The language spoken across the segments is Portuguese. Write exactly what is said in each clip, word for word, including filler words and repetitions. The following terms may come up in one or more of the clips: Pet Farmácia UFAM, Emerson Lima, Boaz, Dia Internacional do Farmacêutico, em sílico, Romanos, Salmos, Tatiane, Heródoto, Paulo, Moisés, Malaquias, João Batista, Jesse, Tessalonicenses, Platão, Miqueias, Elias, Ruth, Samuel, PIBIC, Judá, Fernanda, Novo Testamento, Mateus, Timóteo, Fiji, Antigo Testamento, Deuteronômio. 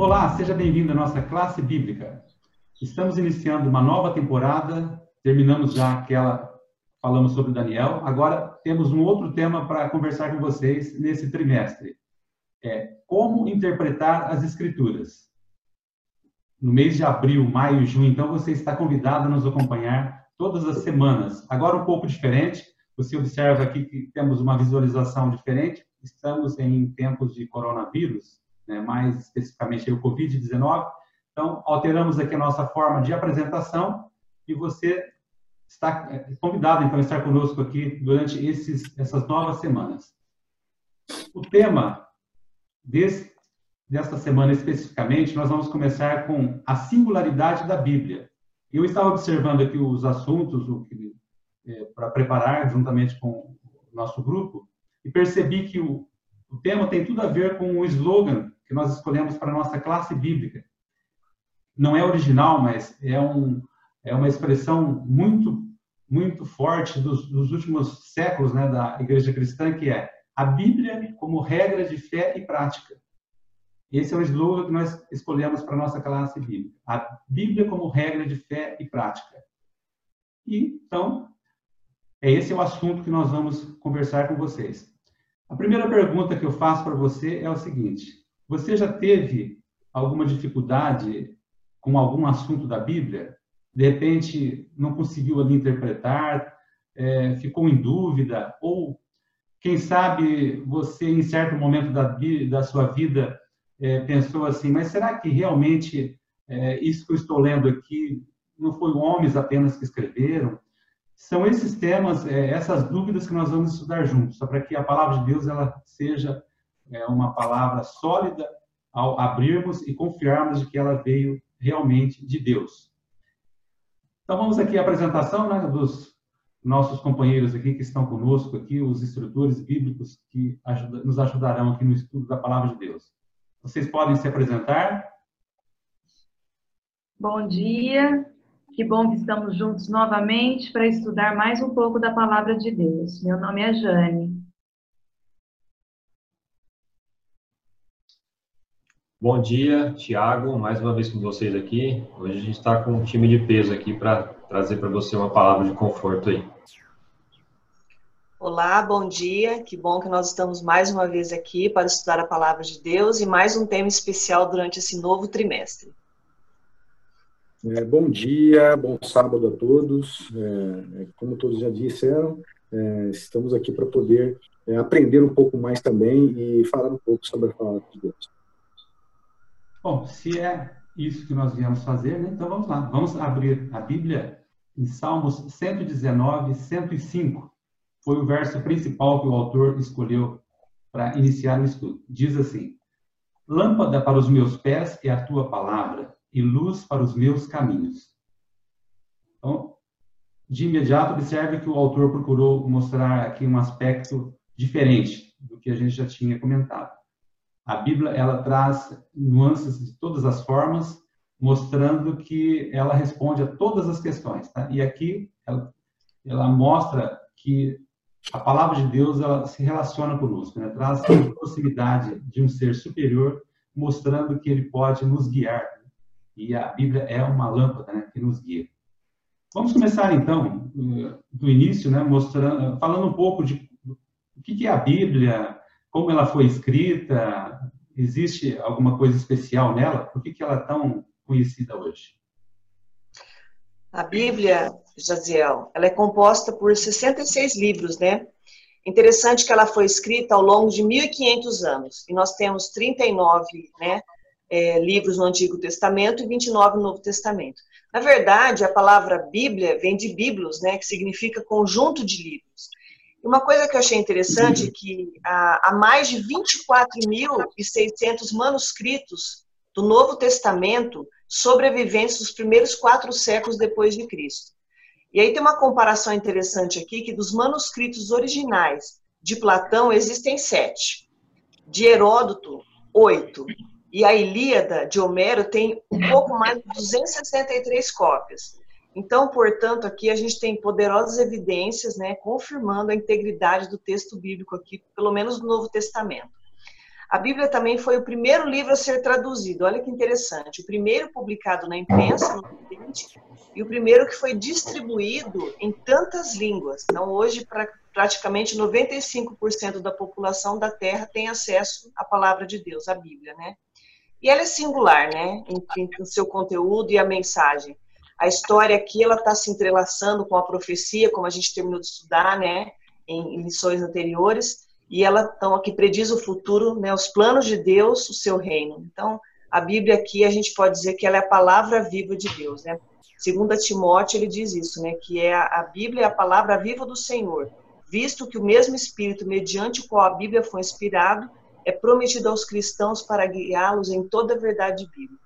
Olá, seja bem-vindo à nossa classe bíblica. Estamos iniciando uma nova temporada, terminamos já aquela, falamos sobre Daniel, agora temos um outro tema para conversar com vocês nesse trimestre. É como interpretar as Escrituras. No mês de abril, maio, junho, então você está convidado a nos acompanhar todas as semanas. Agora um pouco diferente, você observa aqui que temos uma visualização diferente, estamos em tempos de coronavírus, né? Mais especificamente o covid dezenove, então alteramos aqui a nossa forma de apresentação e você está convidado então a estar conosco aqui durante esses, essas novas semanas. O tema desse, desta semana especificamente, nós vamos começar com a singularidade da Bíblia. Eu estava observando aqui os assuntos o que, é, para preparar juntamente com o nosso grupo, e percebi que o, o tema tem tudo a ver com o slogan que nós escolhemos para a nossa classe bíblica. Não é original, mas é, um, é uma expressão muito, muito forte dos, dos últimos séculos, né, da Igreja Cristã, que é a Bíblia como regra de fé e prática. Esse é o slogan que nós escolhemos para a nossa classe bíblica. A Bíblia como regra de fé e prática. E, então, é esse o assunto que nós vamos conversar com vocês. A primeira pergunta que eu faço para você é o seguinte. Você já teve alguma dificuldade com algum assunto da Bíblia? De repente, não conseguiu ali interpretar, é, ficou em dúvida? Ou, quem sabe, você em certo momento da, da sua vida... É, pensou assim, mas será que realmente é, isso que eu estou lendo aqui não foi homens apenas que escreveram? São esses temas, é, essas dúvidas que nós vamos estudar juntos, só para que a palavra de Deus ela seja é, uma palavra sólida ao abrirmos e confiarmos de que ela veio realmente de Deus. Então vamos aqui à apresentação, né, dos nossos companheiros aqui que estão conosco aqui, os instrutores bíblicos que ajuda, nos ajudarão aqui no estudo da palavra de Deus. Vocês podem se apresentar? Bom dia, que bom que estamos juntos novamente para estudar mais um pouco da Palavra de Deus. Meu nome é Jane. Bom dia, Tiago, mais uma vez com vocês aqui. Hoje a gente está com um time de peso aqui para trazer para você uma palavra de conforto aí. Olá, bom dia. Que bom que nós estamos mais uma vez aqui para estudar a Palavra de Deus e mais um tema especial durante esse novo trimestre. É, bom dia, bom sábado a todos. É, como todos já disseram, é, estamos aqui para poder é, aprender um pouco mais também e falar um pouco sobre a Palavra de Deus. Bom, se é isso que nós viemos fazer, né? Então vamos lá. Vamos abrir a Bíblia em Salmos cento e dezenove, cento e cinco. Foi o verso principal que o autor escolheu para iniciar o estudo. Diz assim: lâmpada para os meus pés é a tua palavra e luz para os meus caminhos. Então, de imediato, observe que o autor procurou mostrar aqui um aspecto diferente do que a gente já tinha comentado. A Bíblia, ela traz nuances de todas as formas, mostrando que ela responde a todas as questões. Tá? E aqui, ela, ela mostra que a palavra de Deus ela se relaciona conosco, né? Traz a proximidade de um ser superior, mostrando que ele pode nos guiar. E a Bíblia é uma lâmpada, né, que nos guia. Vamos começar, então, do início, né, mostrando, falando um pouco de o que é a Bíblia, como ela foi escrita, existe alguma coisa especial nela? Por que ela é tão conhecida hoje? A Bíblia, Jaziel, ela é composta por sessenta e seis livros, né? Interessante que ela foi escrita ao longo de mil e quinhentos anos. E nós temos trinta e nove, né, é, livros no Antigo Testamento e vinte e nove no Novo Testamento. Na verdade, a palavra Bíblia vem de biblos, né, que significa conjunto de livros. E uma coisa que eu achei interessante é que há mais de vinte e quatro mil e seiscentos manuscritos do Novo Testamento sobreviventes dos primeiros quatro séculos depois de Cristo. E aí tem uma comparação interessante aqui, que dos manuscritos originais de Platão existem sete, de Heródoto, oito, e a Ilíada de Homero tem um pouco mais de duzentas e sessenta e três cópias. Então, portanto, aqui a gente tem poderosas evidências, né, confirmando a integridade do texto bíblico aqui, pelo menos do Novo Testamento. A Bíblia também foi o primeiro livro a ser traduzido. Olha que interessante. O primeiro publicado na imprensa, no Ocidente, e o primeiro que foi distribuído em tantas línguas. Então, hoje, pra, praticamente noventa e cinco por cento da população da Terra tem acesso à palavra de Deus, à Bíblia, né? E ela é singular, né? Entre o seu conteúdo e a mensagem. A história aqui, ela está se entrelaçando com a profecia, como a gente terminou de estudar, né? Em, em lições anteriores. E ela, então, aqui prediz o futuro, né? Os planos de Deus, o seu reino. Então, a Bíblia aqui, a gente pode dizer que ela é a palavra viva de Deus, né? Segundo Timóteo, ele diz isso, né? Que é a, a Bíblia é a palavra viva do Senhor, visto que o mesmo Espírito, mediante o qual a Bíblia foi inspirado, é prometido aos cristãos para guiá-los em toda a verdade bíblica.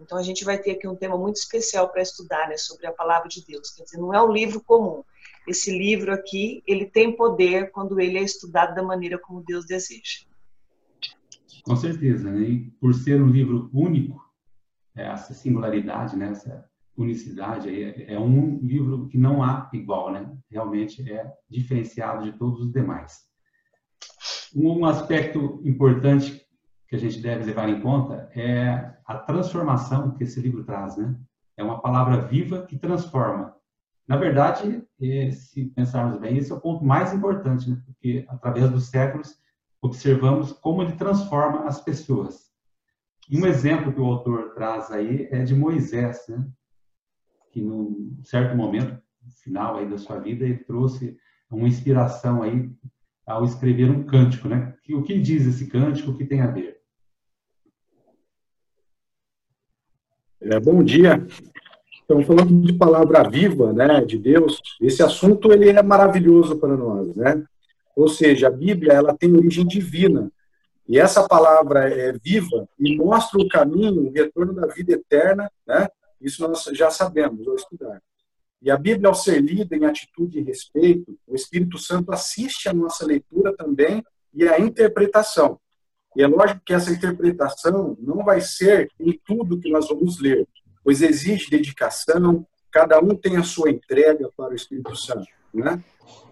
Então, a gente vai ter aqui um tema muito especial para estudar, né, sobre a palavra de Deus. Quer dizer, não é um livro comum. Esse livro aqui, ele tem poder quando ele é estudado da maneira como Deus deseja. Com certeza, né? E por ser um livro único, essa singularidade, né, essa unicidade aí, é um livro que não há igual, né? Realmente é diferenciado de todos os demais. Um aspecto importante que a gente deve levar em conta é a transformação que esse livro traz, né? É uma palavra viva que transforma. Na verdade, se pensarmos bem, esse é o ponto mais importante, né? Porque através dos séculos observamos como ele transforma as pessoas. E um exemplo que o autor traz aí é de Moisés, né? Que num certo momento, no final aí da sua vida, ele trouxe uma inspiração aí ao escrever um cântico, né? O que diz esse cântico? O que tem a ver? É, bom dia. Estamos falando de palavra viva, né, de Deus. Esse assunto, ele é maravilhoso para nós, né? Ou seja, a Bíblia, ela tem origem divina. E essa palavra é viva e mostra o caminho, o retorno da vida eterna, né? Isso nós já sabemos ao estudar. E a Bíblia, ao ser lida em atitude e respeito, o Espírito Santo assiste à nossa leitura também e à interpretação. E é lógico que essa interpretação não vai ser em tudo que nós vamos ler, pois exige dedicação, cada um tem a sua entrega para o Espírito Santo, né?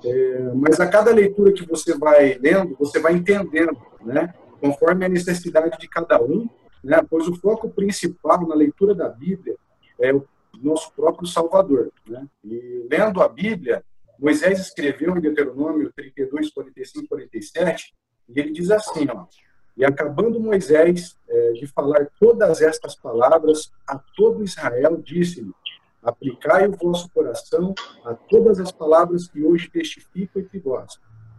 É, mas a cada leitura que você vai lendo, você vai entendendo, né? Conforme a necessidade de cada um, né? Pois o foco principal na leitura da Bíblia é o nosso próprio Salvador, né? E lendo a Bíblia, Moisés escreveu em Deuteronômio trinta e dois, quarenta e cinco, quarenta e sete, e ele diz assim, ó: e acabando Moisés é, de falar todas estas palavras a todo Israel, disse-lhe: aplicai o vosso coração a todas as palavras que hoje testifico entre vós,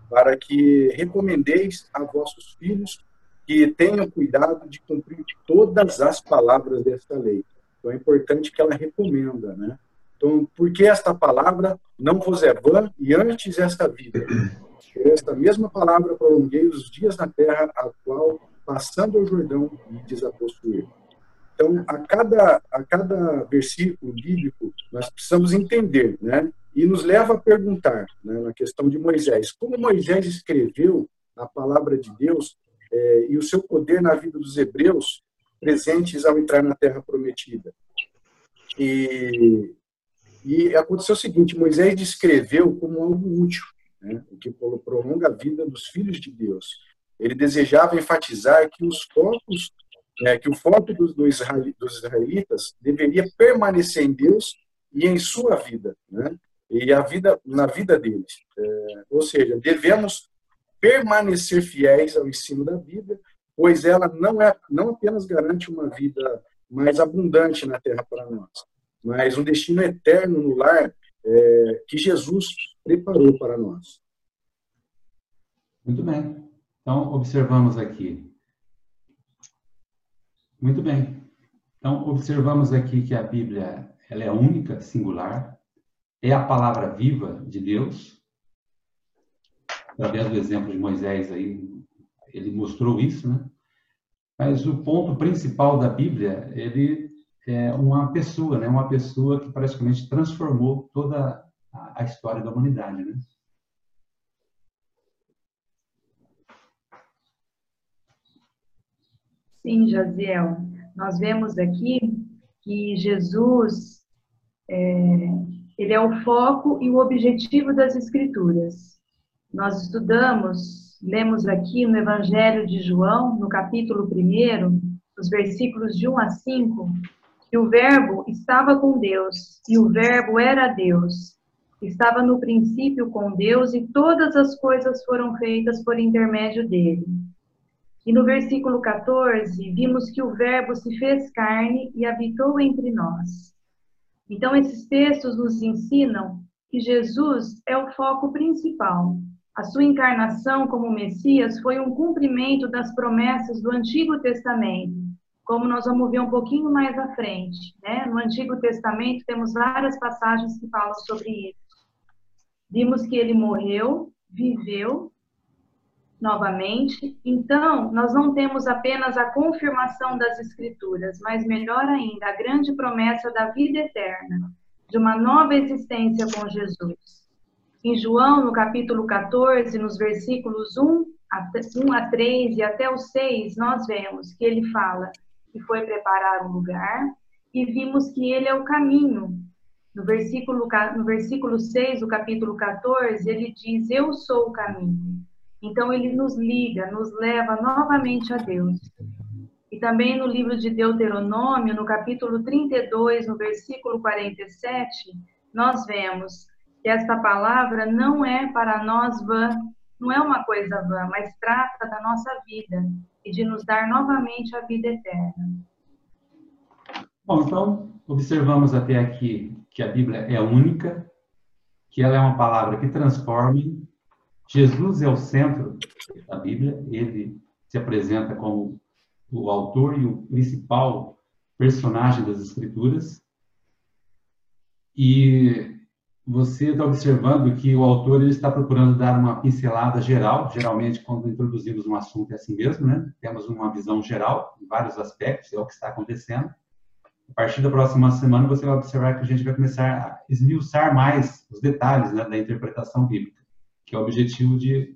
para que recomendeis a vossos filhos que tenham cuidado de cumprir todas as palavras desta lei. Então, é importante que ela recomenda, né? Então, porque esta palavra não vos é vã, e antes esta vida. Por esta mesma palavra prolonguei os dias na terra, a qual, passando o Jordão, ides a possuir. Então, a cada, a cada versículo bíblico, nós precisamos entender, né? E nos leva a perguntar, né, na questão de Moisés, como Moisés escreveu a palavra de Deus eh, e o seu poder na vida dos hebreus, presentes ao entrar na Terra Prometida. E, e aconteceu o seguinte: Moisés descreveu como algo útil, né, o que prolonga a vida dos filhos de Deus. Ele desejava enfatizar que os focos, né, que o foco dos, dos israelitas deveria permanecer em Deus e em sua vida, né, e a vida na vida deles. É, ou seja, devemos permanecer fiéis ao ensino da Bíblia, pois ela não, é, não apenas garante uma vida mais abundante na Terra para nós, mas um destino eterno no lar é, que Jesus preparou para nós. Muito bem. Então, observamos aqui. Muito bem. Então, observamos aqui que a Bíblia, ela é única, singular, é a palavra viva de Deus. Através do exemplo de Moisés aí, ele mostrou isso, né? Mas o ponto principal da Bíblia, ele é uma pessoa, né? Uma pessoa que praticamente transformou toda a história da humanidade, né? Sim, Jaziel. Nós vemos aqui que Jesus, é, ele é o foco e o objetivo das Escrituras. Nós estudamos Lemos aqui no Evangelho de João, no capítulo primeiro, nos versículos de um a cinco, que o Verbo estava com Deus, e o Verbo era Deus. Estava no princípio com Deus, e todas as coisas foram feitas por intermédio dele. E no versículo quatorze, vimos que o Verbo se fez carne e habitou entre nós. Então, esses textos nos ensinam que Jesus é o foco principal. A sua encarnação como Messias foi um cumprimento das promessas do Antigo Testamento, como nós vamos ver um pouquinho mais à frente, né? No Antigo Testamento temos várias passagens que falam sobre isso. Vimos que ele morreu, viveu novamente. Então, nós não temos apenas a confirmação das Escrituras, mas melhor ainda, a grande promessa da vida eterna, de uma nova existência com Jesus. Em João, no capítulo quatorze, nos versículos um a três e até o seis, nós vemos que ele fala que foi preparar um lugar e vimos que ele é o caminho. No versículo, no versículo seis do capítulo quatorze, ele diz, eu sou o caminho. Então, ele nos liga, nos leva novamente a Deus. E também no livro de Deuteronômio, no capítulo trinta e dois, no versículo quarenta e sete, nós vemos que esta palavra não é para nós vã, não é uma coisa vã, mas trata da nossa vida e de nos dar novamente a vida eterna. Bom, então, observamos até aqui que a Bíblia é única, que ela é uma palavra que transforma. Jesus é o centro da Bíblia, ele se apresenta como o autor e o principal personagem das Escrituras. E você está observando que o autor ele está procurando dar uma pincelada geral. Geralmente, quando introduzimos um assunto é assim mesmo, né? Temos uma visão geral, em vários aspectos, é o que está acontecendo. A partir da próxima semana, você vai observar que a gente vai começar a esmiuçar mais os detalhes, né, da interpretação bíblica, que é o objetivo de,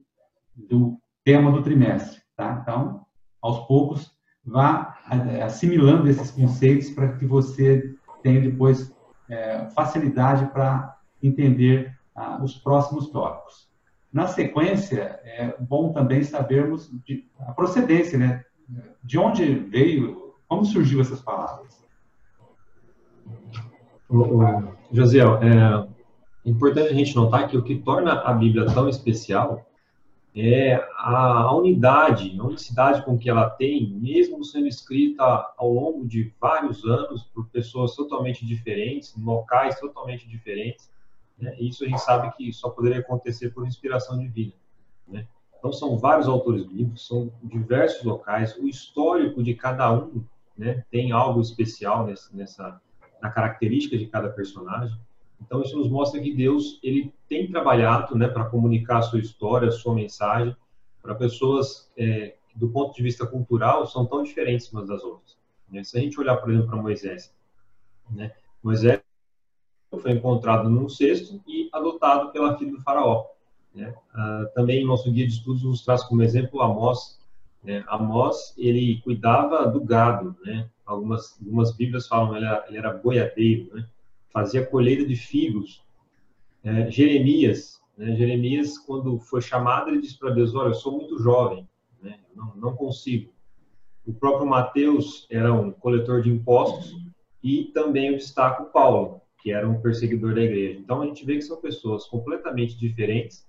do tema do trimestre. Tá? Então, aos poucos, vá assimilando esses conceitos para que você tenha depois é, facilidade para entender ah, os próximos tópicos. Na sequência, é bom também sabermos de, a procedência, né? De onde veio, como surgiu essas palavras. O, o, Josiel, é importante a gente notar que o que torna a Bíblia tão especial é a, a unidade, a unicidade com que ela tem, mesmo sendo escrita ao longo de vários anos por pessoas totalmente diferentes, locais totalmente diferentes. Isso a gente sabe que só poderia acontecer por inspiração divina, né? Então, são vários autores bíblicos, são diversos locais, o histórico de cada um, né, tem algo especial nessa, nessa, na característica de cada personagem. Então, isso nos mostra que Deus ele tem trabalhado, né, para comunicar a sua história, a sua mensagem, para pessoas é, que, do ponto de vista cultural, são tão diferentes umas das outras, né? Se a gente olhar, por exemplo, para Moisés, né? Moisés foi encontrado num cesto e adotado pela filha do faraó, né? Ah, também nosso guia de estudos nos traz como exemplo Amós, né? Amós, ele cuidava do gado, né? Algumas, algumas bíblias falam que ele, ele era boiadeiro, né? Fazia colheita de figos. É, Jeremias, né? Jeremias, quando foi chamado, ele disse para Deus, olha, eu sou muito jovem, né? não, não consigo. O próprio Mateus era um coletor de impostos e também eu destaco Paulo, que era um perseguidor da igreja. Então, a gente vê que são pessoas completamente diferentes,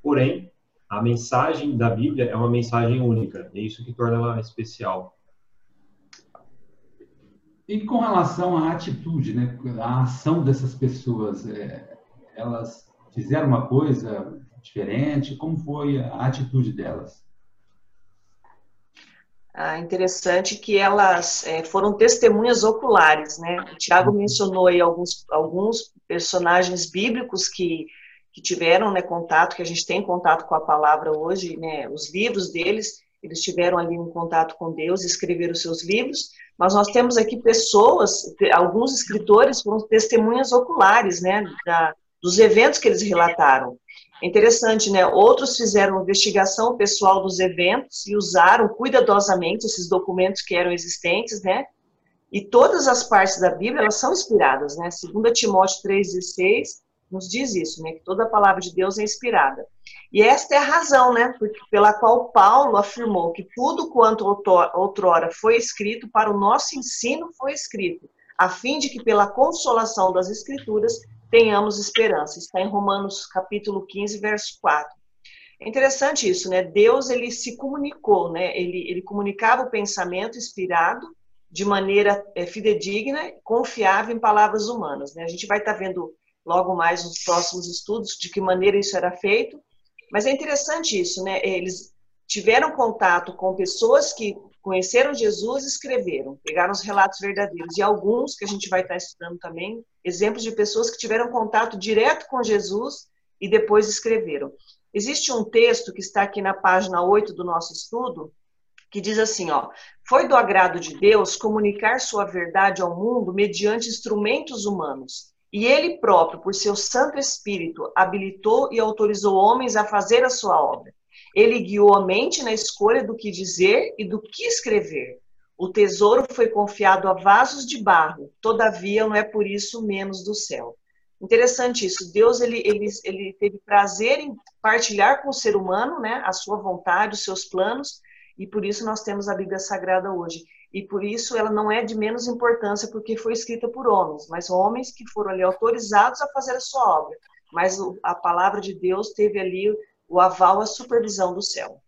porém, a mensagem da Bíblia é uma mensagem única. É isso que torna ela especial. E com relação à atitude, né, a ação dessas pessoas, é, elas fizeram uma coisa diferente? Como foi a atitude delas? Ah, interessante que elas é, foram testemunhas oculares, né? O Tiago mencionou aí alguns, alguns personagens bíblicos que, que tiveram, né, contato, que a gente tem contato com a palavra hoje, né? Os livros deles, eles tiveram ali um contato com Deus, escreveram os seus livros, mas nós temos aqui pessoas, alguns escritores foram testemunhas oculares, né, da, dos eventos que eles relataram. Interessante, né? Outros fizeram investigação pessoal dos eventos e usaram cuidadosamente esses documentos que eram existentes, né? E todas as partes da Bíblia, elas são inspiradas, né? Segundo Timóteo três, dezesseis, nos diz isso, né? Que toda a palavra de Deus é inspirada. E esta é a razão, né? Pela qual Paulo afirmou que tudo quanto outrora foi escrito para o nosso ensino foi escrito, a fim de que pela consolação das Escrituras tenhamos esperança. Está em Romanos capítulo quinze, verso quatro. É interessante isso, né? Deus, ele se comunicou, né? Ele, ele comunicava o pensamento inspirado de maneira é, fidedigna, confiável em palavras humanas, né? A gente vai estar vendo logo mais nos próximos estudos de que maneira isso era feito. Mas é interessante isso, né? Eles tiveram contato com pessoas que conheceram Jesus e escreveram, pegaram os relatos verdadeiros. E alguns que a gente vai estar estudando também, exemplos de pessoas que tiveram contato direto com Jesus e depois escreveram. Existe um texto que está aqui na página oito do nosso estudo, que diz assim, ó: foi do agrado de Deus comunicar sua verdade ao mundo mediante instrumentos humanos. E ele próprio, por seu Santo Espírito, habilitou e autorizou homens a fazer a sua obra. Ele guiou a mente na escolha do que dizer e do que escrever. O tesouro foi confiado a vasos de barro, todavia não é por isso menos do céu. Interessante isso. Deus ele, ele, ele teve prazer em partilhar com o ser humano, né, a sua vontade, os seus planos, e por isso nós temos a Bíblia Sagrada hoje. E por isso ela não é de menos importância, porque foi escrita por homens, mas homens que foram ali autorizados a fazer a sua obra. Mas a palavra de Deus teve ali o aval, a supervisão do céu.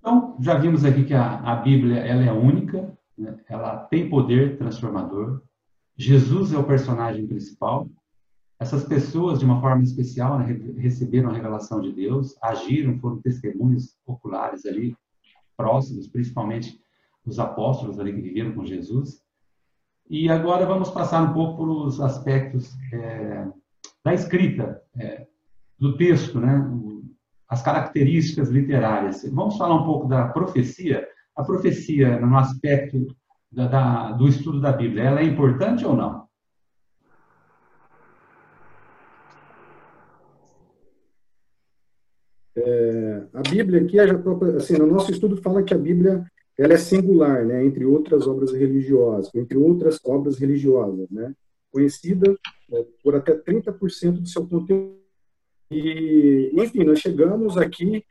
Então, já vimos aqui que a, a Bíblia ela é única, né? Ela tem poder transformador. Jesus é o personagem principal. Essas pessoas, de uma forma especial, né, receberam a revelação de Deus, agiram, foram testemunhos oculares ali, próximos, principalmente os apóstolos ali que viveram com Jesus. E agora vamos passar um pouco pelos aspectos é, da escrita, é, do texto, né? As características literárias. Vamos falar um pouco da profecia. A profecia, no aspecto da, da, do estudo da Bíblia, ela é importante ou não? É, a Bíblia aqui, assim, no nosso estudo fala que a Bíblia ela é singular, né, entre outras obras religiosas, entre outras obras religiosas, né, conhecida né, por até trinta por cento do seu conteúdo. E, enfim, nós chegamos aqui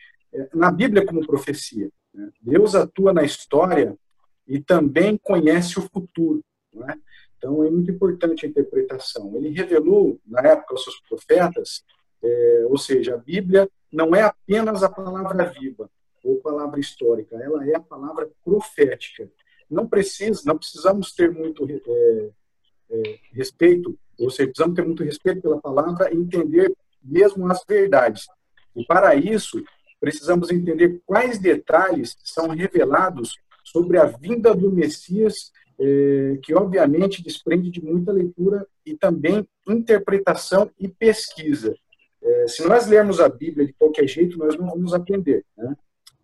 na Bíblia como profecia, né? Deus atua na história e também conhece o futuro, né? Então é muito importante a interpretação. Ele revelou, na época, aos seus profetas, é, ou seja, a Bíblia não é apenas a palavra viva ou palavra histórica, ela é a palavra profética. Não precisa, não precisamos ter muito é, é, respeito, ou seja, precisamos ter muito respeito pela palavra e entender mesmo as verdades. E para isso, precisamos entender quais detalhes são revelados sobre a vinda do Messias, é, que obviamente desprende de muita leitura e também interpretação e pesquisa. É, se nós lermos a Bíblia de qualquer jeito, nós não vamos aprender, né?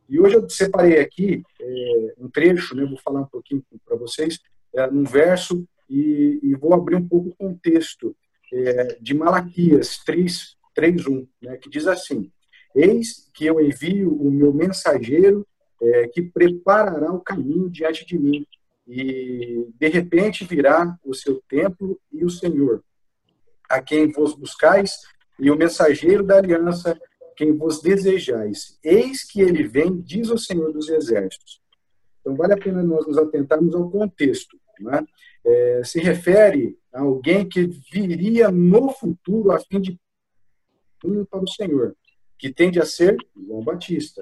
E hoje eu separei aqui é, um trecho, né, vou falar um pouquinho para vocês, é, um verso, e, e vou abrir um pouco o contexto é, de Malaquias três, três, um, né, que diz assim: eis que eu envio o meu mensageiro é, que preparará o caminho diante de mim, e de repente virá o seu templo e o Senhor, a quem vos buscais, e o mensageiro da aliança, quem vos desejais. Eis que ele vem, diz o Senhor dos Exércitos. Então, vale a pena nós nos atentarmos ao contexto, né? É, se refere a alguém que viria no futuro a fim de ir para o Senhor, que tende a ser João Batista.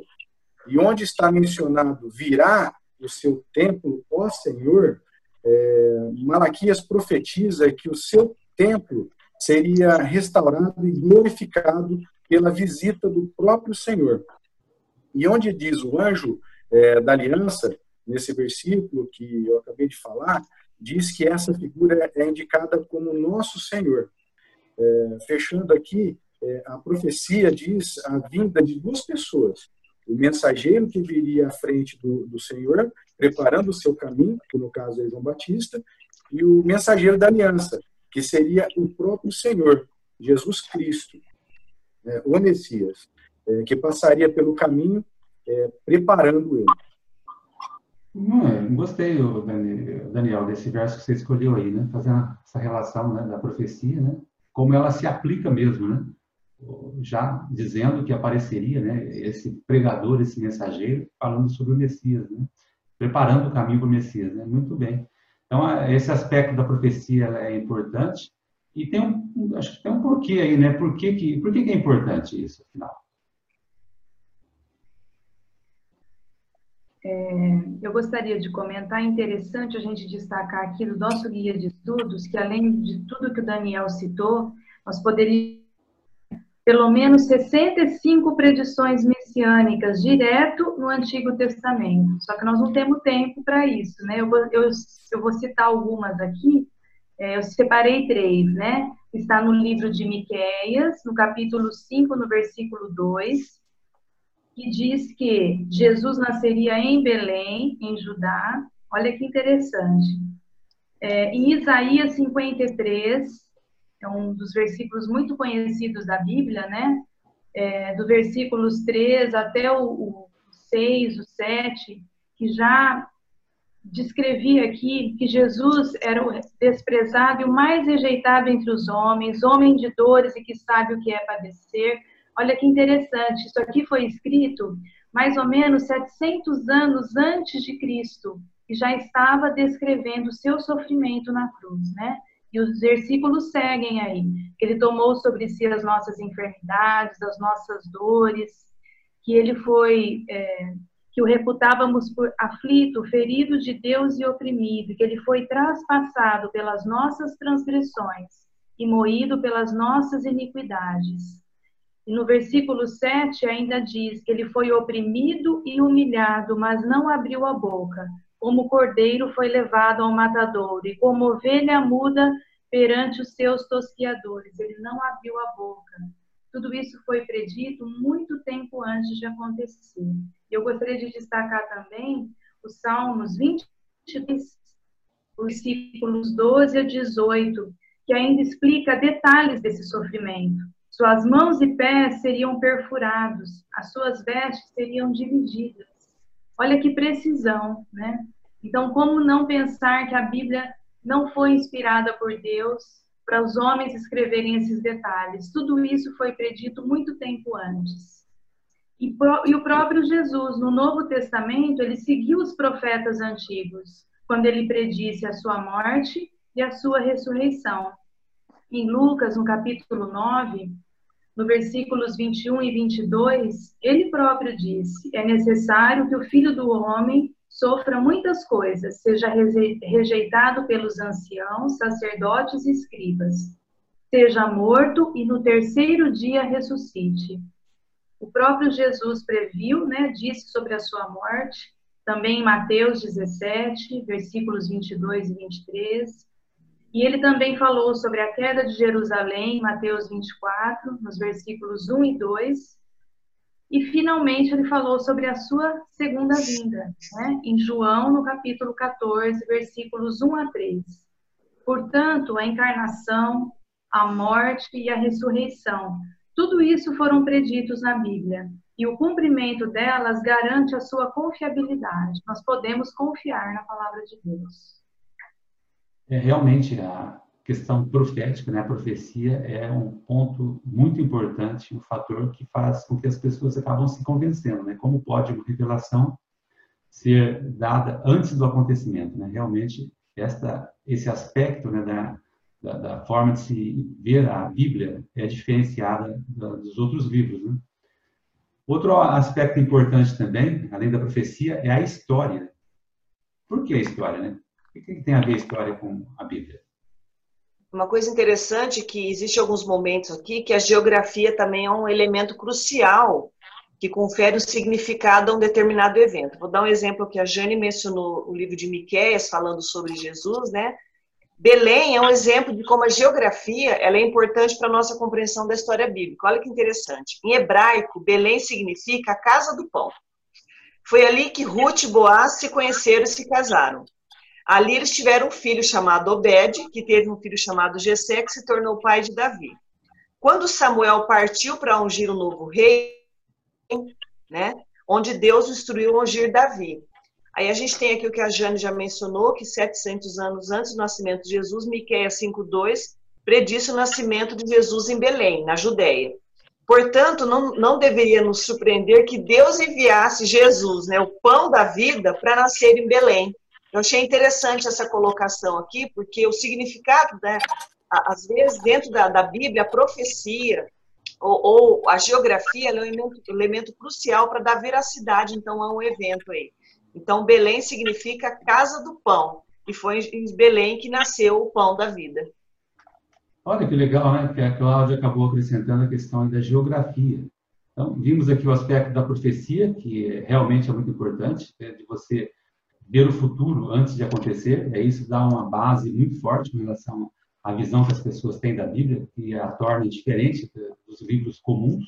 E onde está mencionado virá o seu templo, ó Senhor, é, Malaquias profetiza que o seu templo seria restaurado e glorificado pela visita do próprio Senhor. E onde diz o anjo é, da aliança, nesse versículo que eu acabei de falar, diz que essa figura é indicada como nosso Senhor. É, fechando aqui, é, a profecia diz a vinda de duas pessoas. O mensageiro que viria à frente do, do Senhor, preparando o seu caminho, que no caso é João Batista, e o mensageiro da aliança, que seria o próprio Senhor, Jesus Cristo, né, o Messias, é, que passaria pelo caminho é, preparando ele. Hum, gostei, Daniel, desse verso que você escolheu aí, né? Fazendo essa relação, né, da profecia, né, como ela se aplica mesmo, né? Já dizendo que apareceria, né, esse pregador, esse mensageiro, falando sobre o Messias, né? Preparando o caminho para o Messias, né? Muito bem. Então, esse aspecto da profecia é importante e tem um, acho que tem um porquê aí, né? Por que que, por que que é importante isso, afinal? É, eu gostaria de comentar, é interessante a gente destacar aqui no nosso guia de estudos que, além de tudo que o Daniel citou, nós poderíamos pelo menos sessenta e cinco predições messiânicas direto no Antigo Testamento. Só que nós não temos tempo para isso, né? Eu vou, eu, eu vou citar algumas aqui, é, eu separei três, né? Está no livro de Miqueias, no capítulo cinco, no versículo dois, que diz que Jesus nasceria em Belém, em Judá. Olha que interessante. É, em Isaías cinquenta e três, é um dos versículos muito conhecidos da Bíblia, né? É, do versículos três até o, o seis, o sete, que já descrevia aqui que Jesus era o desprezado e o mais rejeitado entre os homens, homem de dores e que sabe o que é padecer. Olha que interessante, isso aqui foi escrito mais ou menos setecentos anos antes de Cristo, e já estava descrevendo o seu sofrimento na cruz, né? E os versículos seguem aí. Que ele tomou sobre si as nossas enfermidades, as nossas dores, que ele foi, é, que o reputávamos por aflito, ferido de Deus e oprimido, que ele foi traspassado pelas nossas transgressões e moído pelas nossas iniquidades. E no versículo sete ainda diz que ele foi oprimido e humilhado, mas não abriu a boca. Como cordeiro foi levado ao matadouro, e como ovelha muda perante os seus tosquiadores. Ele não abriu a boca. Tudo isso foi predito muito tempo antes de acontecer. Eu gostaria de destacar também os Salmos vinte e dois, versículos doze a dezoito, que ainda explica detalhes desse sofrimento. Suas mãos e pés seriam perfurados, as suas vestes seriam divididas. Olha que precisão, né? Então, como não pensar que a Bíblia não foi inspirada por Deus para os homens escreverem esses detalhes? Tudo isso foi predito muito tempo antes. E, pro, e o próprio Jesus, no Novo Testamento, ele seguiu os profetas antigos, quando ele predisse a sua morte e a sua ressurreição. Em Lucas, no capítulo nove... no versículos vinte e um e vinte e dois, ele próprio disse: é necessário que o Filho do Homem sofra muitas coisas, seja rejeitado pelos anciãos, sacerdotes e escribas, seja morto e no terceiro dia ressuscite. O próprio Jesus previu, né, disse sobre a sua morte, também em Mateus dezessete, versículos vinte e dois e vinte e três. E ele também falou sobre a queda de Jerusalém, Mateus vinte e quatro, nos versículos um e dois. E, finalmente, ele falou sobre a sua segunda vinda, né? Em João, no capítulo quatorze, versículos um a três. Portanto, a encarnação, a morte e a ressurreição, tudo isso foram preditos na Bíblia. E o cumprimento delas garante a sua confiabilidade. Nós podemos confiar na palavra de Deus. É, realmente, a questão profética, né, a profecia é um ponto muito importante, um fator que faz com que as pessoas acabam se convencendo, né? Como pode uma revelação ser dada antes do acontecimento, né? Realmente, esta, esse aspecto, né, da, da, da forma de se ver a Bíblia é diferenciada da, dos outros livros, né? Outro aspecto importante também, além da profecia, é a história. Por que a história, né? O que tem a ver a história com a Bíblia? Uma coisa interessante é que existe alguns momentos aqui que a geografia também é um elemento crucial que confere o significado a um determinado evento. Vou dar um exemplo que a Jane mencionou no livro de Miqueias, falando sobre Jesus, né? Belém é um exemplo de como a geografia ela é importante para a nossa compreensão da história bíblica. Olha que interessante. Em hebraico, Belém significa a casa do pão. Foi ali que Ruth e Boaz se conheceram e se casaram. Ali eles tiveram um filho chamado Obed, que teve um filho chamado Jesse, que se tornou pai de Davi. Quando Samuel partiu para ungir o novo rei, né, onde Deus instruiu ungir Davi. Aí a gente tem aqui o que a Jane já mencionou, que setecentos anos antes do nascimento de Jesus, Miqueias cinco, dois, predisse o nascimento de Jesus em Belém, na Judéia. Portanto, não, não deveria nos surpreender que Deus enviasse Jesus, né, o pão da vida, para nascer em Belém. Eu achei interessante essa colocação aqui, porque o significado, né, às vezes, dentro da, da Bíblia, a profecia ou, ou a geografia ela é um elemento, elemento crucial para dar veracidade, então, a um evento aí. Então, Belém significa casa do pão, e foi em Belém que nasceu o pão da vida. Olha que legal, né? Que a Cláudia acabou acrescentando a questão da geografia. Então, vimos aqui o aspecto da profecia, que realmente é muito importante, né? De você ver o futuro antes de acontecer. É isso dá uma base muito forte em relação à visão que as pessoas têm da Bíblia, que a torna diferente dos livros comuns.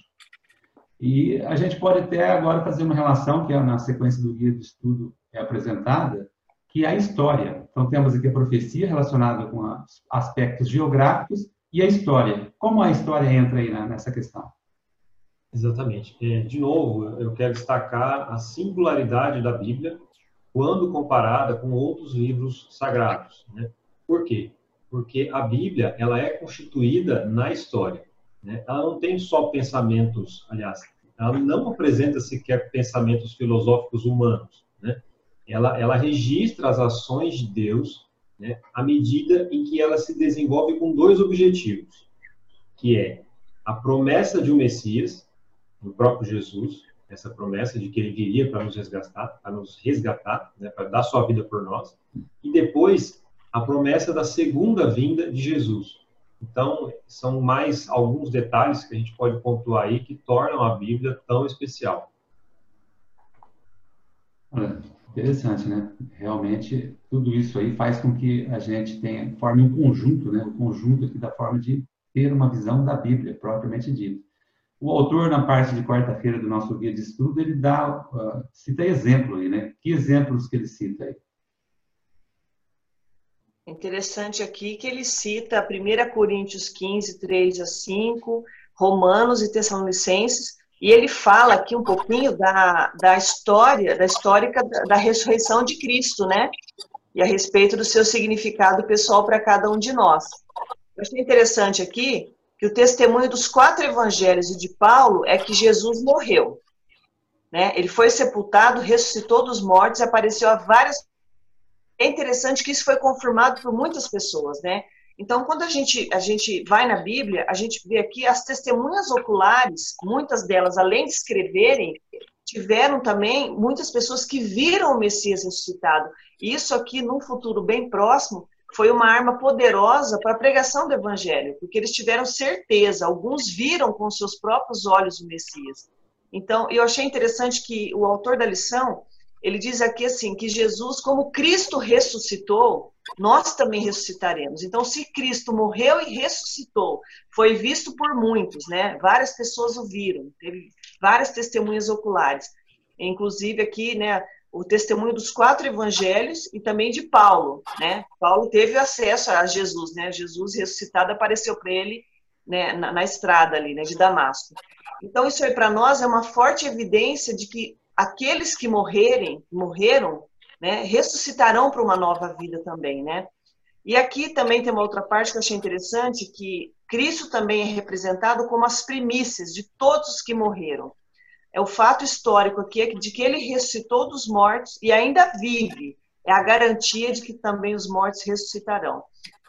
E a gente pode até agora fazer uma relação, que é na sequência do guia de estudo é apresentada, que é a história. Então, temos aqui a profecia relacionada com aspectos geográficos e a história. Como a história entra aí nessa questão? Exatamente. De novo, eu quero destacar a singularidade da Bíblia quando comparada com outros livros sagrados, né? Por quê? Porque a Bíblia ela é constituída na história, né? Ela não tem só pensamentos, aliás, ela não apresenta sequer pensamentos filosóficos humanos, né? Ela, ela registra as ações de Deus, né, à medida em que ela se desenvolve com dois objetivos, que é a promessa de um Messias, do próprio Jesus, essa promessa de que ele viria para nos resgatar, para nos resgatar, né, para dar sua vida por nós, e depois a promessa da segunda vinda de Jesus. Então, são mais alguns detalhes que a gente pode pontuar aí que tornam a Bíblia tão especial. É. Interessante, né? Realmente, tudo isso aí faz com que a gente tenha, forme um conjunto, né? O conjunto aqui da forma de ter uma visão da Bíblia, propriamente dita. O autor, na parte de quarta-feira do nosso guia de estudo, ele dá, uh, cita exemplo aí, né? Que exemplos que ele cita aí? Interessante aqui que ele cita primeira Coríntios quinze, três a cinco, Romanos e Tessalonicenses. E ele fala aqui um pouquinho da, da história, da histórica da, da ressurreição de Cristo, né? E a respeito do seu significado pessoal para cada um de nós. Eu achei interessante aqui que o testemunho dos quatro evangelhos e de Paulo é que Jesus morreu, né? Ele foi sepultado, ressuscitou dos mortos, apareceu a várias... É interessante que isso foi confirmado por muitas pessoas, né? Então, quando a gente, a gente vai na Bíblia, a gente vê aqui as testemunhas oculares, muitas delas, além de escreverem, tiveram também muitas pessoas que viram o Messias ressuscitado. E isso aqui, num futuro bem próximo, foi uma arma poderosa para a pregação do Evangelho, porque eles tiveram certeza, alguns viram com seus próprios olhos o Messias. Então, eu achei interessante que o autor da lição, ele diz aqui assim, que Jesus, como Cristo ressuscitou, nós também ressuscitaremos. Então, se Cristo morreu e ressuscitou, foi visto por muitos, né? Várias pessoas o viram, teve várias testemunhas oculares. Inclusive aqui, né, o testemunho dos quatro evangelhos e também de Paulo, né? Paulo teve acesso a Jesus, né? Jesus ressuscitado apareceu para ele, né, na, na estrada ali, né, de Damasco. Então, isso aí para nós é uma forte evidência de que aqueles que morrerem, morreram, né, ressuscitarão para uma nova vida também, né? E aqui também tem uma outra parte que eu achei interessante, que Cristo também é representado como as primícias de todos os que morreram. É o fato histórico aqui de que ele ressuscitou dos mortos e ainda vive. É a garantia de que também os mortos ressuscitarão.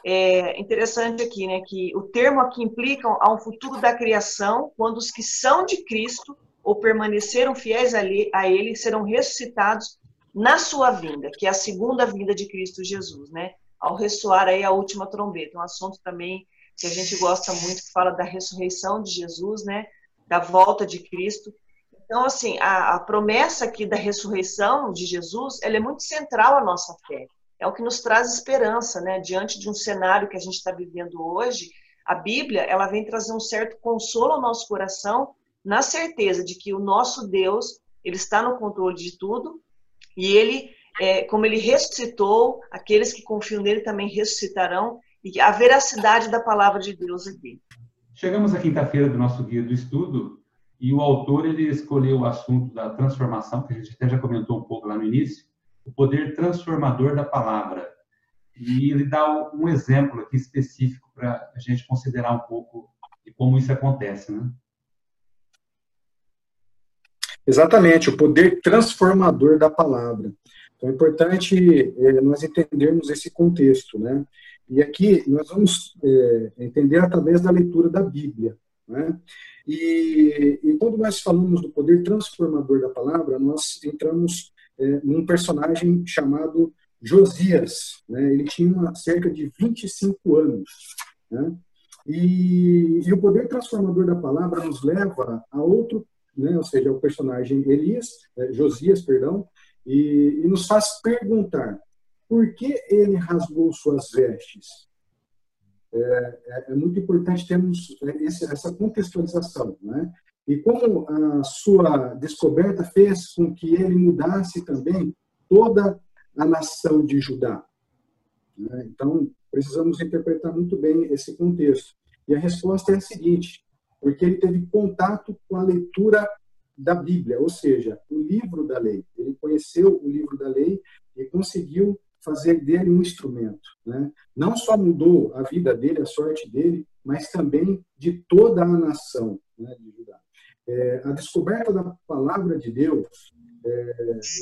É interessante aqui, né, que o termo aqui implica a um futuro da criação, quando os que são de Cristo ou permaneceram fiéis a ele serão ressuscitados na sua vinda, que é a segunda vinda de Cristo Jesus, né? Ao ressoar aí a última trombeta, um assunto também que a gente gosta muito, que fala da ressurreição de Jesus, né? Da volta de Cristo. Então, assim, a, a promessa aqui da ressurreição de Jesus, ela é muito central à nossa fé. É o que nos traz esperança, né? Diante de um cenário que a gente está vivendo hoje, a Bíblia, ela vem trazer um certo consolo ao nosso coração, na certeza de que o nosso Deus, ele está no controle de tudo. E ele, é, como ele ressuscitou, aqueles que confiam nele também ressuscitarão. E a veracidade da palavra de Deus aqui. Chegamos à quinta-feira do nosso guia do estudo. E o autor, ele escolheu o assunto da transformação, que a gente até já comentou um pouco lá no início. O poder transformador da palavra. E ele dá um exemplo aqui específico para a gente considerar um pouco de como isso acontece, né? Exatamente, o poder transformador da palavra. Então é importante é, nós entendermos esse contexto, né? E aqui nós vamos é, entender através da leitura da Bíblia, né? E, e quando nós falamos do poder transformador da palavra, nós entramos é, num personagem chamado Josias, né? Ele tinha uma, cerca de vinte e cinco anos, né? E, e o poder transformador da palavra nos leva a outro, né? Ou seja, o personagem Elias, é, Josias, perdão, e, e nos faz perguntar por que ele rasgou suas vestes. É, é, é muito importante termos esse, essa contextualização, né? E como a sua descoberta fez com que ele mudasse também toda a nação de Judá, né? Então, precisamos interpretar muito bem esse contexto. E a resposta é a seguinte: porque ele teve contato com a leitura da Bíblia, ou seja, o livro da lei. Ele conheceu o livro da lei e conseguiu fazer dele um instrumento, né? Não só mudou a vida dele, a sorte dele, mas também de toda a nação, né, de Judá. É, a descoberta da palavra de Deus é,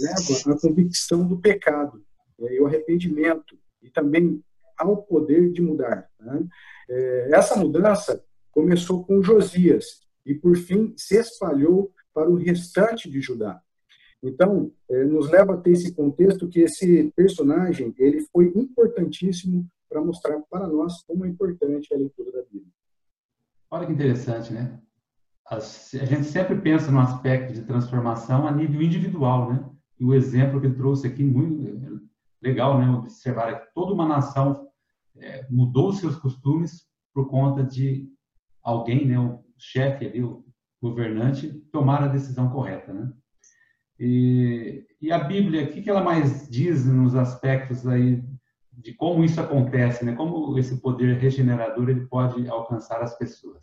leva à convicção do pecado, é, e o arrependimento, e também ao poder de mudar, né? É, essa mudança começou com Josias e, por fim, se espalhou para o restante de Judá. Então, é, nos leva a ter esse contexto que esse personagem ele foi importantíssimo para mostrar para nós como é importante a leitura da Bíblia. Olha que interessante, né? As, a gente sempre pensa no aspecto de transformação a nível individual, né? E o exemplo que ele trouxe aqui, muito legal, né? Observar que toda uma nação é, mudou seus costumes por conta de alguém, né? O chefe ali, o governante, tomar a decisão correta, né? E, e a Bíblia, o que que ela mais diz nos aspectos aí de como isso acontece, né? Como esse poder regenerador ele pode alcançar as pessoas?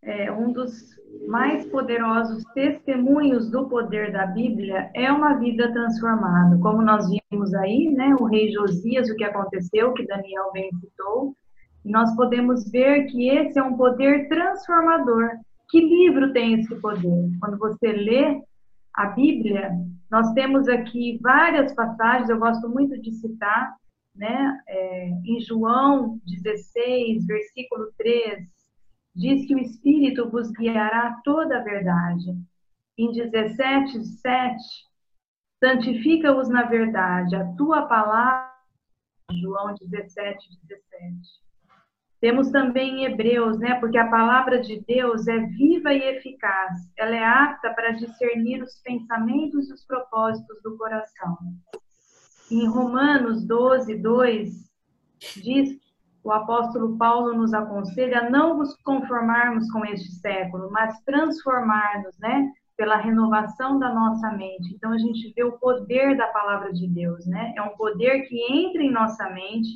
É, um dos mais poderosos testemunhos do poder da Bíblia é uma vida transformada. Como nós vimos aí, né? O rei Josias, o que aconteceu, que Daniel bem citou. Nós podemos ver que esse é um poder transformador. Que livro tem esse poder? Quando você lê a Bíblia, nós temos aqui várias passagens, eu gosto muito de citar, né? É, em João dezesseis, versículo três, diz que o Espírito vos guiará a toda a verdade. Em dezessete, sete, santifica-os na verdade, a tua palavra, João dezessete, dezessete. Temos também em Hebreus, né? Porque a palavra de Deus é viva e eficaz. Ela é apta para discernir os pensamentos e os propósitos do coração. Em Romanos doze, dois, diz que o apóstolo Paulo nos aconselha a não nos conformarmos com este século, mas transformarmos, né? Pela renovação da nossa mente. Então, a gente vê o poder da palavra de Deus, né? É um poder que entra em nossa mente,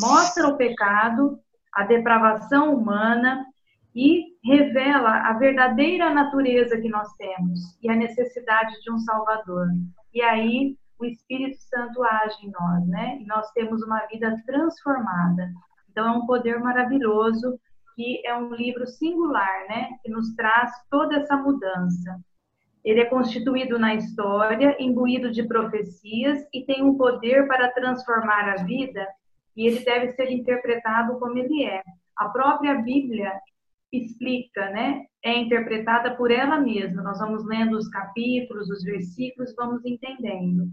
mostra o pecado, a depravação humana e revela a verdadeira natureza que nós temos e a necessidade de um Salvador. E aí o Espírito Santo age em nós, né? E nós temos uma vida transformada. Então é um poder maravilhoso que é um livro singular, né? Que nos traz toda essa mudança. Ele é constituído na história, imbuído de profecias e tem um poder para transformar a vida. E ele deve ser interpretado como ele é. A própria Bíblia explica, né? É interpretada por ela mesma. Nós vamos lendo os capítulos, os versículos, vamos entendendo.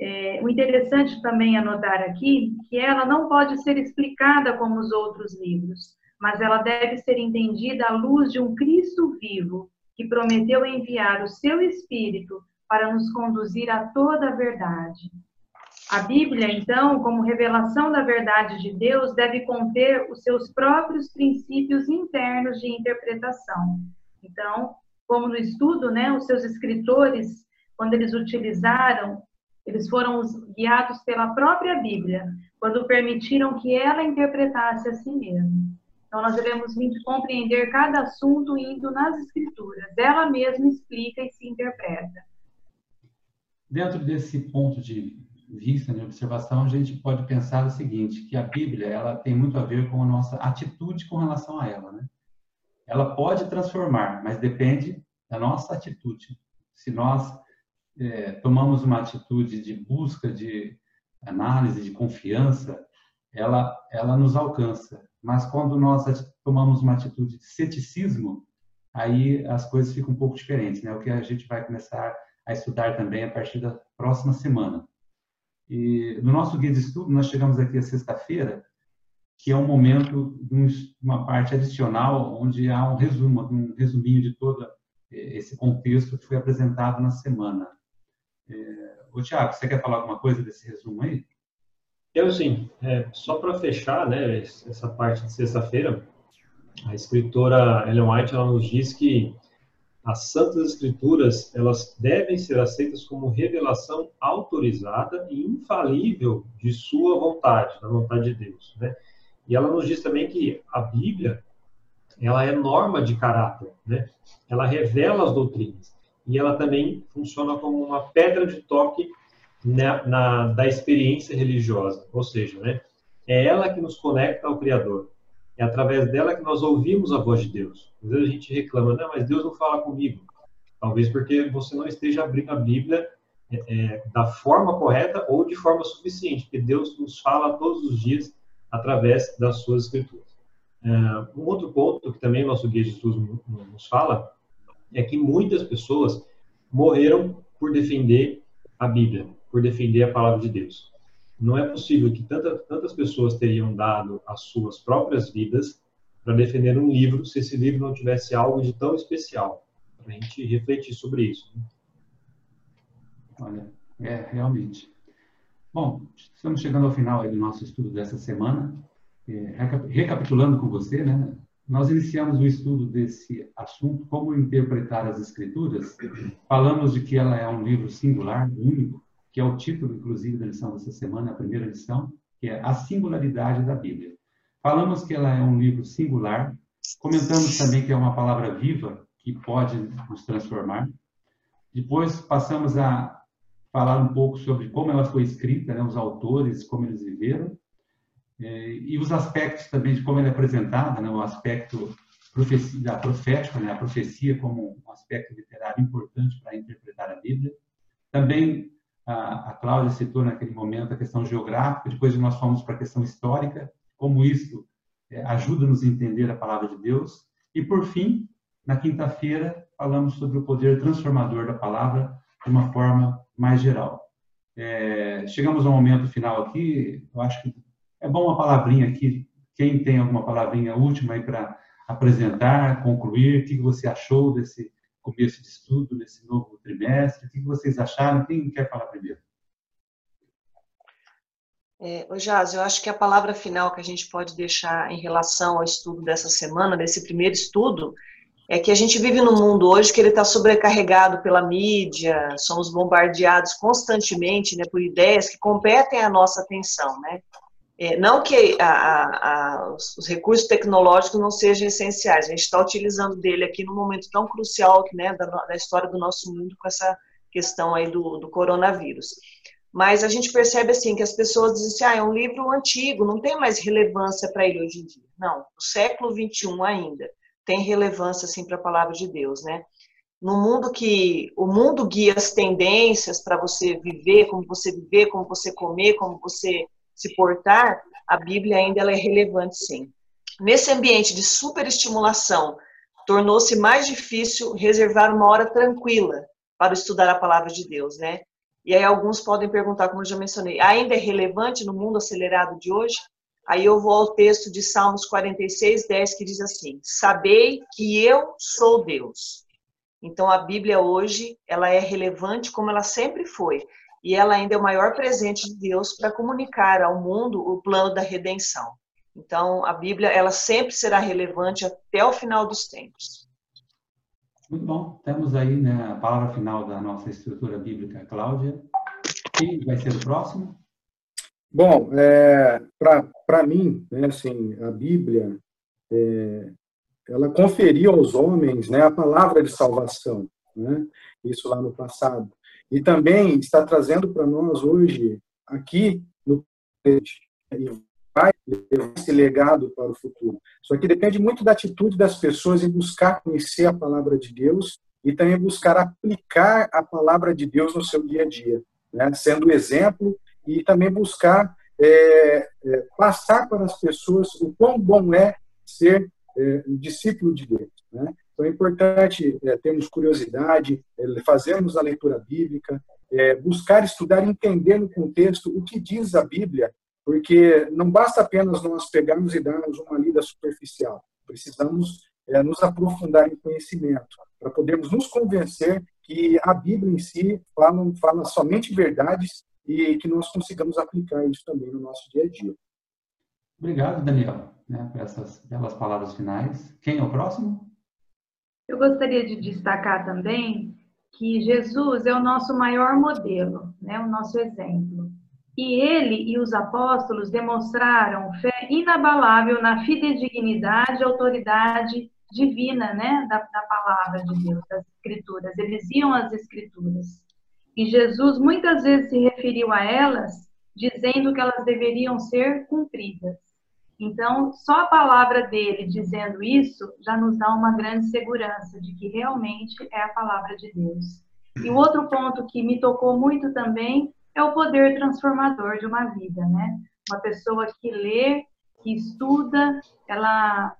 É, o interessante também é anotar aqui que ela não pode ser explicada como os outros livros, mas ela deve ser entendida à luz de um Cristo vivo que prometeu enviar o seu Espírito para nos conduzir a toda a verdade. A Bíblia, então, como revelação da verdade de Deus, deve conter os seus próprios princípios internos de interpretação. Então, como no estudo, né, os seus escritores, quando eles utilizaram, eles foram guiados pela própria Bíblia, quando permitiram que ela interpretasse a si mesma. Então, nós devemos compreender cada assunto indo nas Escrituras. Ela mesma explica e se interpreta. Dentro desse ponto de vista de observação, a gente pode pensar o seguinte, que a Bíblia ela tem muito a ver com a nossa atitude com relação a ela, né? Ela pode transformar, mas depende da nossa atitude. Se nós é, tomamos uma atitude de busca, de análise, de confiança, ela, ela nos alcança. Mas quando nós tomamos uma atitude de ceticismo, aí as coisas ficam um pouco diferentes, né? O que a gente vai começar a estudar também a partir da próxima semana. E no nosso guia de estudo, nós chegamos aqui a sexta-feira, que é um momento, uma parte adicional, onde há um resumo, um resuminho de todo esse contexto que foi apresentado na semana. Ô, Tiago, você quer falar alguma coisa desse resumo aí? Eu sim. É, só para fechar, né, essa parte de sexta-feira, a escritora Ellen White ela nos diz que as Santas Escrituras, elas devem ser aceitas como revelação autorizada e infalível de sua vontade, da vontade de Deus, né? E ela nos diz também que a Bíblia, ela é norma de caráter, né? Ela revela as doutrinas e ela também funciona como uma pedra de toque na, na, da experiência religiosa, ou seja, né? É ela que nos conecta ao Criador. É através dela que nós ouvimos a voz de Deus. Às vezes a gente reclama, não, mas Deus não fala comigo. Talvez porque você não esteja abrindo a Bíblia é, é, da forma correta ou de forma suficiente, porque Deus nos fala todos os dias através das suas escrituras. É, um outro ponto que também o nosso guia de estudos nos fala é que muitas pessoas morreram por defender a Bíblia, por defender a palavra de Deus. Não é possível que tanta, tantas pessoas teriam dado as suas próprias vidas para defender um livro, se esse livro não tivesse algo de tão especial. Para a gente refletir sobre isso. Né? Olha, é, realmente. Bom, estamos chegando ao final aí do nosso estudo dessa semana. É, recapitulando com você, né? Nós iniciamos o estudo desse assunto, como interpretar as Escrituras. Falamos de que ela é um livro singular, único, que é o título, inclusive, da lição dessa semana, a primeira lição, que é A Singularidade da Bíblia. Falamos que ela é um livro singular, comentamos também que é uma palavra viva, que pode nos transformar. Depois passamos a falar um pouco sobre como ela foi escrita, né, os autores, como eles viveram, e os aspectos também de como ela é apresentada, né, o aspecto da profética, né, a profecia como um aspecto literário importante para interpretar a Bíblia. Também A, a Cláudia citou naquele momento a questão geográfica, depois nós fomos para a questão histórica, como isso é, ajuda-nos a entender a palavra de Deus. E, por fim, na quinta-feira, falamos sobre o poder transformador da palavra de uma forma mais geral. É, chegamos ao momento final aqui, eu acho que é bom uma palavrinha aqui, quem tem alguma palavrinha última aí para apresentar, concluir, o que você achou desse começo de estudo, nesse novo trimestre, o que vocês acharam? Quem quer falar primeiro? É, o Jaz, eu acho que a palavra final que a gente pode deixar em relação ao estudo dessa semana, desse primeiro estudo, é que a gente vive num mundo hoje que ele está sobrecarregado pela mídia, somos bombardeados constantemente, né, por ideias que competem a nossa atenção, né? É, não que a, a, a, os recursos tecnológicos não sejam essenciais, a gente está utilizando dele aqui num momento tão crucial, né, da, da história do nosso mundo com essa questão aí do, do coronavírus. Mas a gente percebe assim que as pessoas dizem assim, ah, é um livro antigo, não tem mais relevância para ele hoje em dia. Não, no século vinte e um ainda tem relevância assim, para a palavra de Deus, né? No mundo que o mundo guia as tendências para você viver, como você viver, como você comer, como você se portar, a Bíblia ainda ela é relevante, sim. Nesse ambiente de superestimulação, tornou-se mais difícil reservar uma hora tranquila para estudar a palavra de Deus, né? E aí alguns podem perguntar, como eu já mencionei, ainda é relevante no mundo acelerado de hoje? Aí eu vou ao texto de Salmos quarenta e seis, dez, que diz assim, sabei que eu sou Deus. Então, a Bíblia hoje, ela é relevante como ela sempre foi. E ela ainda é o maior presente de Deus para comunicar ao mundo o plano da redenção. Então, a Bíblia, ela sempre será relevante até o final dos tempos. Muito bom. Temos aí, né, a palavra final da nossa estrutura bíblica, Cláudia. Quem vai ser o próximo? Bom, é, para mim, né, assim, a Bíblia, é, ela conferiu aos homens, né, a palavra de salvação. Né? Isso lá no passado. E também está trazendo para nós hoje aqui no presente e vai levar esse legado para o futuro. Isso aqui depende muito da atitude das pessoas em buscar conhecer a palavra de Deus e também buscar aplicar a palavra de Deus no seu dia a dia, né? Sendo exemplo e também buscar é, é, passar para as pessoas o quão bom é ser é, um discípulo de Deus, né? Então é importante é, termos curiosidade, é, fazermos a leitura bíblica, é, buscar estudar, entender no contexto o que diz a Bíblia, porque não basta apenas nós pegarmos e darmos uma lida superficial. Precisamos é, nos aprofundar em conhecimento, para podermos nos convencer que a Bíblia em si fala, fala somente verdades e que nós consigamos aplicar isso também no nosso dia a dia. Obrigado, Daniel, né, por essas belas palavras finais. Quem é o próximo? Eu gostaria de destacar também que Jesus é o nosso maior modelo, né, o nosso exemplo. E ele e os apóstolos demonstraram fé inabalável na fidedignidade e autoridade divina, né, da, da palavra de Deus, das escrituras. Eles iam às escrituras. E Jesus muitas vezes se referiu a elas, dizendo que elas deveriam ser cumpridas. Então, só a palavra dele dizendo isso já nos dá uma grande segurança de que realmente é a palavra de Deus. E o outro ponto que me tocou muito também é o poder transformador de uma vida, né? Uma pessoa que lê, que estuda, ela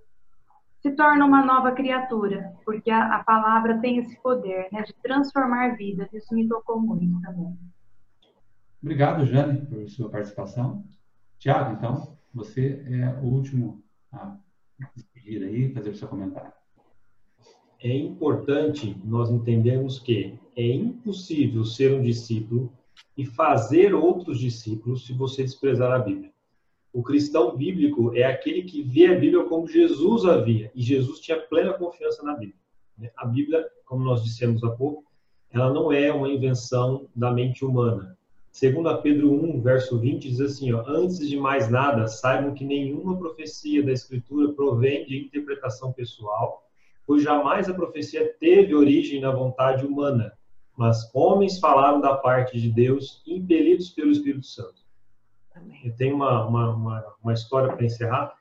se torna uma nova criatura, porque a, a palavra tem esse poder, né, de transformar vidas. Isso me tocou muito também. Obrigado, Jane, por sua participação. Tiago, então, você é o último a seguir aí, fazer o seu comentário. É importante nós entendermos que é impossível ser um discípulo e fazer outros discípulos se você desprezar a Bíblia. O cristão bíblico é aquele que vê a Bíblia como Jesus a via, e Jesus tinha plena confiança na Bíblia. A Bíblia, como nós dissemos há pouco, ela não é uma invenção da mente humana. Segundo Pedro um, verso vinte, diz assim, ó, antes de mais nada, saibam que nenhuma profecia da Escritura provém de interpretação pessoal, pois jamais a profecia teve origem na vontade humana, mas homens falaram da parte de Deus, impelidos pelo Espírito Santo. Amém. Eu tenho uma, uma, uma, uma história para encerrar.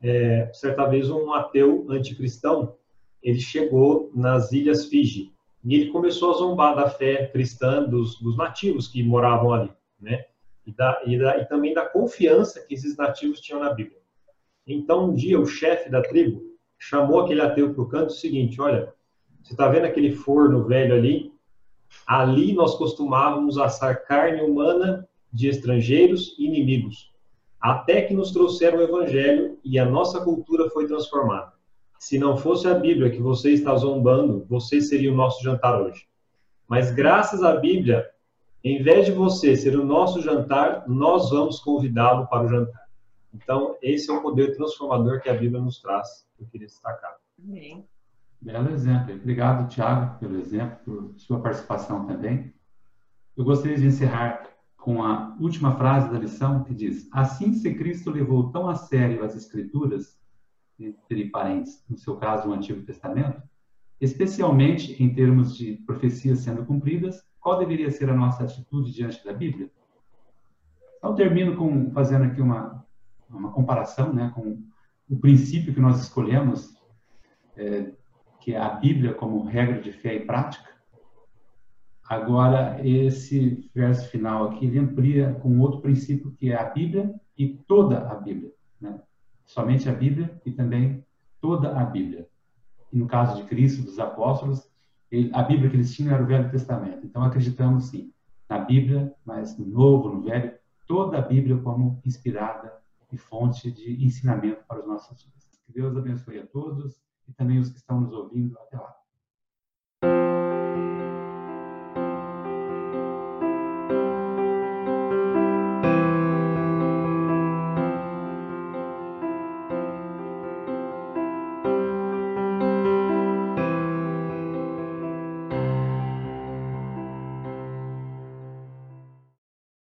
É, certa vez um ateu anticristão, ele chegou nas Ilhas Fiji. E ele começou a zombar da fé cristã dos, dos nativos que moravam ali, né? E, da, e, da, e também da confiança que esses nativos tinham na Bíblia. Então, um dia, o chefe da tribo chamou aquele ateu para o canto e seguinte, olha, você está vendo aquele forno velho ali? Ali nós costumávamos assar carne humana de estrangeiros e inimigos, até que nos trouxeram o Evangelho e a nossa cultura foi transformada. Se não fosse a Bíblia que você está zombando, você seria o nosso jantar hoje. Mas graças à Bíblia, em vez de você ser o nosso jantar, nós vamos convidá-lo para o jantar. Então, esse é o poder transformador que a Bíblia nos traz. Eu queria destacar. Amém. Belo exemplo. Obrigado, Tiago, pelo exemplo, por sua participação também. Eu gostaria de encerrar com a última frase da lição, que diz, assim se Cristo levou tão a sério as Escrituras, entre parênteses, no seu caso, o Antigo Testamento, especialmente em termos de profecias sendo cumpridas, qual deveria ser a nossa atitude diante da Bíblia? Então, termino com, fazendo aqui uma, uma comparação, né, com o princípio que nós escolhemos, é, que é a Bíblia como regra de fé e prática. Agora, esse verso final aqui, ele amplia com outro princípio, que é a Bíblia e toda a Bíblia, né? Somente a Bíblia e também toda a Bíblia. E no caso de Cristo, dos apóstolos, ele, a Bíblia que eles tinham era o Velho Testamento. Então acreditamos sim na Bíblia, mas no Novo, no Velho, toda a Bíblia como inspirada e fonte de ensinamento para os nossos dias. Que Deus abençoe a todos e também os que estão nos ouvindo. Até lá.